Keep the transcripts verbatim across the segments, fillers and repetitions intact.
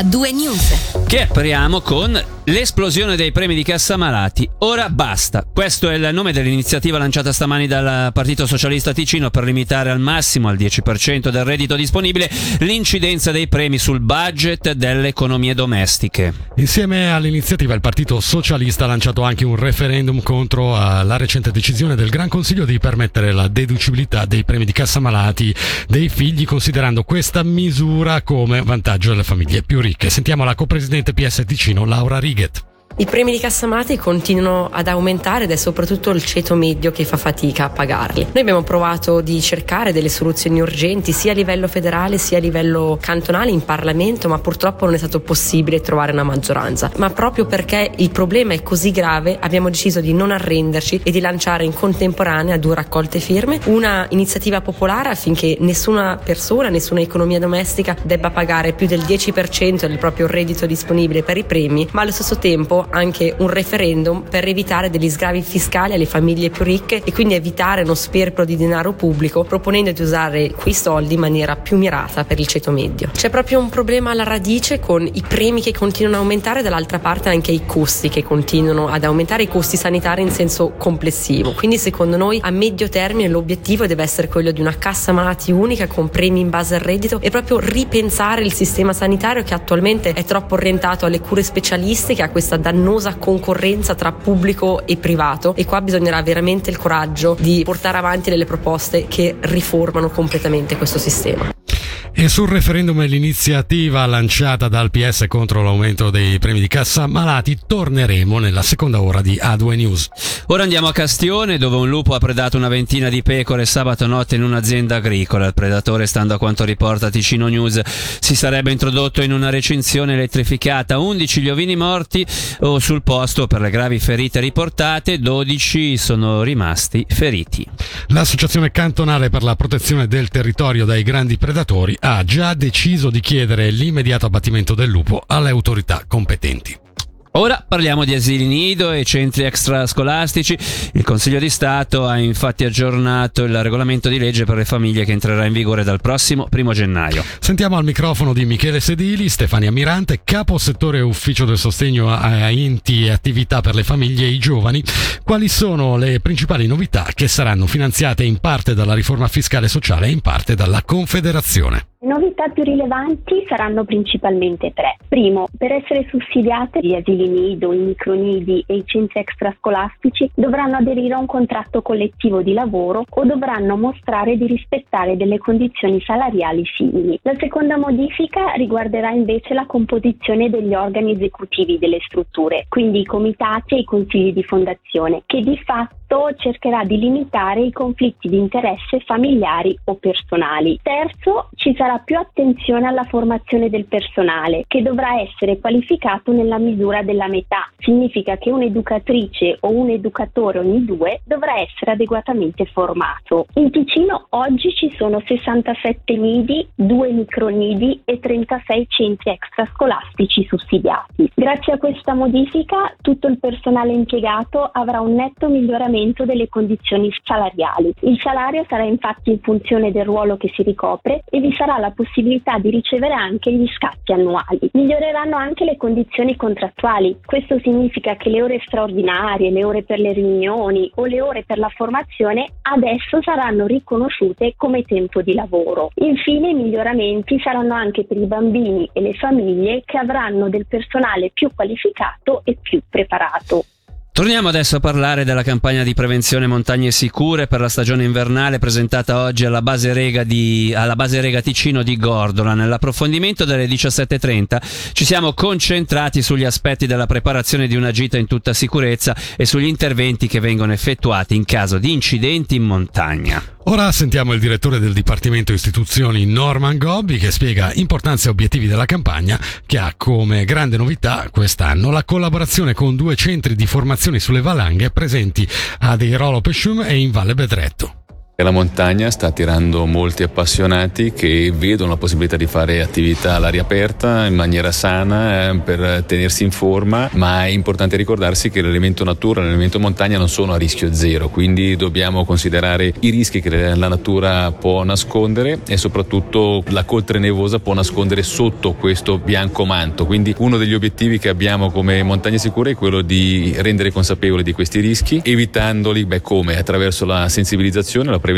a due news, che apriamo con l'esplosione dei premi di Cassamalati. Ora basta. Questo è il nome dell'iniziativa lanciata stamani dal Partito Socialista Ticino per limitare al massimo, al dieci per cento del reddito disponibile, l'incidenza dei premi sul budget delle economie domestiche. Insieme all'iniziativa, il Partito Socialista ha lanciato anche un referendum contro la recente decisione del Gran Consiglio di permettere la deducibilità dei premi di Cassamalati dei figli, considerando questa misura come vantaggio alle famiglie più ricche. Sentiamo la copresidente P S Ticino, Laura Riga. I premi di Cassamalati continuano ad aumentare ed è soprattutto il ceto medio che fa fatica a pagarli. Noi abbiamo provato di cercare delle soluzioni urgenti sia a livello federale sia a livello cantonale in Parlamento, ma purtroppo non è stato possibile trovare una maggioranza. Ma proprio perché il problema è così grave abbiamo deciso di non arrenderci e di lanciare in contemporanea due raccolte firme, una iniziativa popolare affinché nessuna persona, nessuna economia domestica debba pagare più del dieci per cento del proprio reddito disponibile per i premi, ma allo stesso tempo anche un referendum per evitare degli sgravi fiscali alle famiglie più ricche e quindi evitare uno sperpero di denaro pubblico, proponendo di usare quei soldi in maniera più mirata per il ceto medio. C'è proprio un problema alla radice con i premi che continuano ad aumentare, dall'altra parte anche i costi che continuano ad aumentare, i costi sanitari in senso complessivo. Quindi secondo noi a medio termine l'obiettivo deve essere quello di una cassa malati unica con premi in base al reddito e proprio ripensare il sistema sanitario, che attualmente è troppo orientato alle cure specialistiche, a questa dannosa concorrenza tra pubblico e privato, e qua bisognerà veramente il coraggio di portare avanti delle proposte che riformano completamente questo sistema. E sul referendum e l'iniziativa lanciata dal P S contro l'aumento dei premi di Cassamalati torneremo nella seconda ora di A due News. Ora andiamo a Castione, dove un lupo ha predato una ventina di pecore sabato notte in un'azienda agricola. Il predatore, stando a quanto riporta Ticino News, si sarebbe introdotto in una recinzione elettrificata. undici gli ovini morti o sul posto per le gravi ferite riportate, dodici sono rimasti feriti. L'associazione cantonale per la protezione del territorio dai grandi predatori ha già deciso di chiedere l'immediato abbattimento del lupo alle autorità competenti. Ora parliamo di asili nido e centri extrascolastici. Il Consiglio di Stato ha infatti aggiornato il regolamento di legge per le famiglie, che entrerà in vigore dal prossimo primo gennaio. Sentiamo al microfono di Michele Sedili, Stefania Mirante, capo settore ufficio del sostegno a enti e attività per le famiglie e i giovani, quali sono le principali novità che saranno finanziate in parte dalla riforma fiscale e sociale e in parte dalla Confederazione. Le novità più rilevanti saranno principalmente tre. Primo, per essere sussidiate gli asili nido, i micronidi e i centri extrascolastici dovranno aderire a un contratto collettivo di lavoro o dovranno mostrare di rispettare delle condizioni salariali simili. La seconda modifica riguarderà invece la composizione degli organi esecutivi delle strutture, quindi i comitati e i consigli di fondazione, che di fatto cercherà di limitare i conflitti di interesse familiari o personali. Terzo, ci sarà più attenzione alla formazione del personale, che dovrà essere qualificato nella misura della metà. Significa che un'educatrice o un educatore ogni due dovrà essere adeguatamente formato. In Ticino oggi ci sono sessantasette nidi, due micronidi e trentasei centri extrascolastici sussidiati. Grazie a questa modifica tutto il personale impiegato avrà un netto miglioramento delle condizioni salariali. Il salario sarà infatti in funzione del ruolo che si ricopre e vi sarà la possibilità di ricevere anche gli scatti annuali. Miglioreranno anche le condizioni contrattuali. Questo significa che le ore straordinarie, le ore per le riunioni o le ore per la formazione adesso saranno riconosciute come tempo di lavoro. Infine, i miglioramenti saranno anche per i bambini e le famiglie, che avranno del personale più qualificato e più preparato. Torniamo adesso a parlare della campagna di prevenzione Montagne Sicure per la stagione invernale, presentata oggi alla base Rega, di, alla base Rega Ticino di Gordola. Nell'approfondimento delle diciassette e trenta ci siamo concentrati sugli aspetti della preparazione di una gita in tutta sicurezza e sugli interventi che vengono effettuati in caso di incidenti in montagna. Ora sentiamo il direttore del Dipartimento Istituzioni Norman Gobbi, che spiega importanza e obiettivi della campagna, che ha come grande novità quest'anno la collaborazione con due centri di formazione sulle valanghe presenti a Deirolo Pescium e in Valle Bedretto. E la montagna sta attirando molti appassionati che vedono la possibilità di fare attività all'aria aperta in maniera sana eh, per tenersi in forma, ma è importante ricordarsi che l'elemento natura e l'elemento montagna non sono a rischio zero, quindi dobbiamo considerare i rischi che la natura può nascondere e soprattutto la coltre nevosa può nascondere sotto questo bianco manto. Quindi uno degli obiettivi che abbiamo come Montagne Sicure è quello di rendere consapevoli di questi rischi, evitandoli beh come? Attraverso la sensibilizzazione, la prevenzione,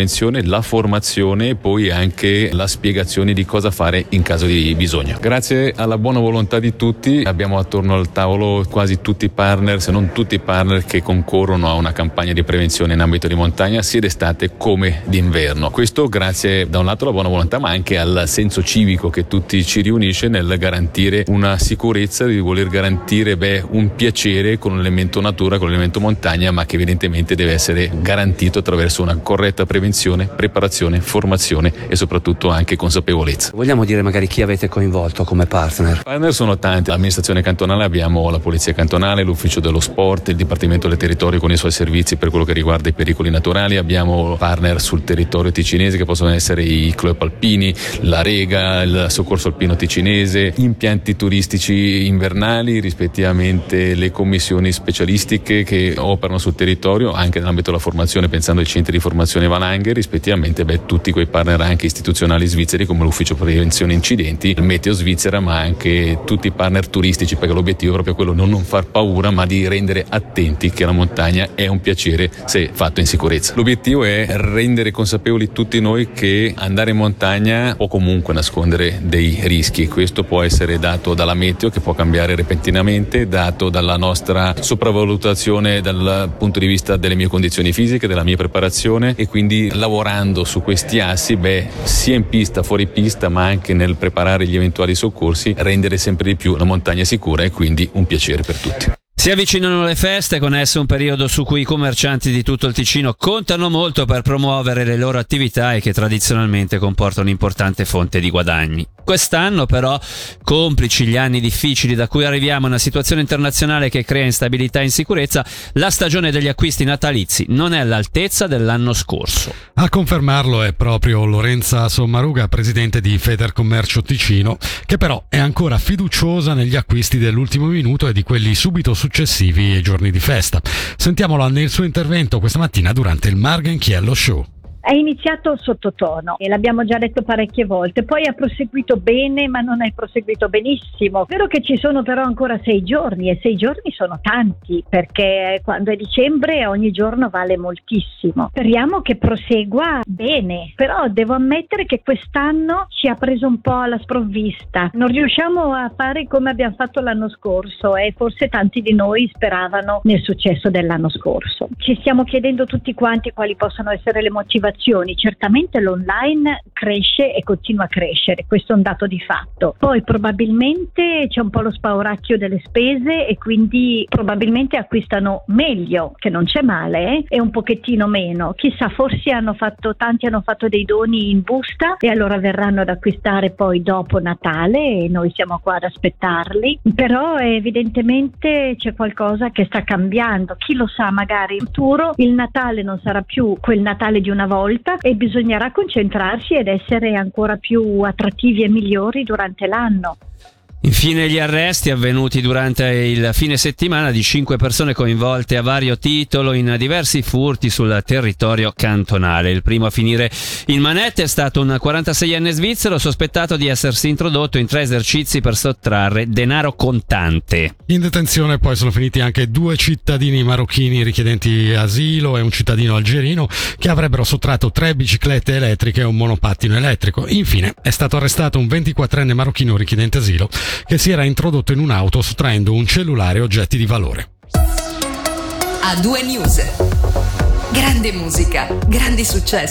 la formazione e poi anche la spiegazione di cosa fare in caso di bisogno. Grazie alla buona volontà di tutti abbiamo attorno al tavolo quasi tutti i partner, se non tutti i partner, che concorrono a una campagna di prevenzione in ambito di montagna sia d'estate come d'inverno. Questo grazie da un lato alla buona volontà ma anche al senso civico che tutti ci riunisce nel garantire una sicurezza, di voler garantire beh, un piacere con l'elemento natura, con l'elemento montagna, ma che evidentemente deve essere garantito attraverso una corretta prevenzione prevenzione, preparazione, formazione e soprattutto anche consapevolezza. Vogliamo dire magari chi avete coinvolto come partner? Partner sono tanti, l'amministrazione cantonale, abbiamo la polizia cantonale, l'ufficio dello sport, il dipartimento del territorio con i suoi servizi per quello che riguarda i pericoli naturali, abbiamo partner sul territorio ticinese che possono essere i club alpini, la Rega, il soccorso alpino ticinese, impianti turistici invernali, rispettivamente le commissioni specialistiche che operano sul territorio anche nell'ambito della formazione, pensando ai centri di formazione valanghi, rispettivamente beh, tutti quei partner anche istituzionali svizzeri come l'ufficio prevenzione incidenti, il Meteo Svizzera, ma anche tutti i partner turistici, perché l'obiettivo è proprio quello di non far paura ma di rendere attenti che la montagna è un piacere se fatto in sicurezza. L'obiettivo è rendere consapevoli tutti noi che andare in montagna può comunque nascondere dei rischi. Questo può essere dato dalla meteo che può cambiare repentinamente, dato dalla nostra sopravvalutazione dal punto di vista delle mie condizioni fisiche, della mia preparazione, e quindi lavorando su questi assi, beh, sia in pista, fuori pista, ma anche nel preparare gli eventuali soccorsi, rendere sempre di più la montagna sicura e quindi un piacere per tutti. Si avvicinano le feste, con esse un periodo su cui i commercianti di tutto il Ticino contano molto per promuovere le loro attività e che tradizionalmente comporta un'importante fonte di guadagni. Quest'anno però, complici gli anni difficili da cui arriviamo a una situazione internazionale che crea instabilità e insicurezza, la stagione degli acquisti natalizi non è all'altezza dell'anno scorso. A confermarlo è proprio Lorenza Sommaruga, presidente di Federcommercio Ticino, che però è ancora fiduciosa negli acquisti dell'ultimo minuto e di quelli subito successivi successivi ai giorni di festa. Sentiamola nel suo intervento questa mattina durante il Margenchiello Show. È iniziato sottotono e l'abbiamo già detto parecchie volte, poi ha proseguito bene ma non è proseguito benissimo. Vero che ci sono però ancora sei giorni e sei giorni sono tanti, perché quando è dicembre ogni giorno vale moltissimo. Speriamo che prosegua bene, però devo ammettere che quest'anno ci ha preso un po' alla sprovvista. Non riusciamo a fare come abbiamo fatto l'anno scorso e forse tanti di noi speravano nel successo dell'anno scorso. Ci stiamo chiedendo tutti quanti quali possono essere le motivazioni. Certamente l'online cresce e continua a crescere, questo è un dato di fatto. Poi probabilmente c'è un po' lo spauracchio delle spese e quindi probabilmente acquistano meglio, che non c'è male, eh, e un pochettino meno. Chissà, forse hanno fatto tanti hanno fatto dei doni in busta e allora verranno ad acquistare poi dopo Natale e noi siamo qua ad aspettarli. Però evidentemente c'è qualcosa che sta cambiando. Chi lo sa, magari in futuro il Natale non sarà più quel Natale di una volta e bisognerà concentrarsi ed essere ancora più attrattivi e migliori durante l'anno. Infine gli arresti avvenuti durante il fine settimana di cinque persone coinvolte a vario titolo in diversi furti sul territorio cantonale. Il primo a finire in manette è stato un quarantaseienne svizzero sospettato di essersi introdotto in tre esercizi per sottrarre denaro contante. In detenzione poi sono finiti anche due cittadini marocchini richiedenti asilo e un cittadino algerino che avrebbero sottratto tre biciclette elettriche e un monopattino elettrico. Infine è stato arrestato un ventiquattrenne marocchino richiedente asilo che si era introdotto in un'auto sottraendo un cellulare e oggetti di valore. A due news. Grande musica, grandi successi.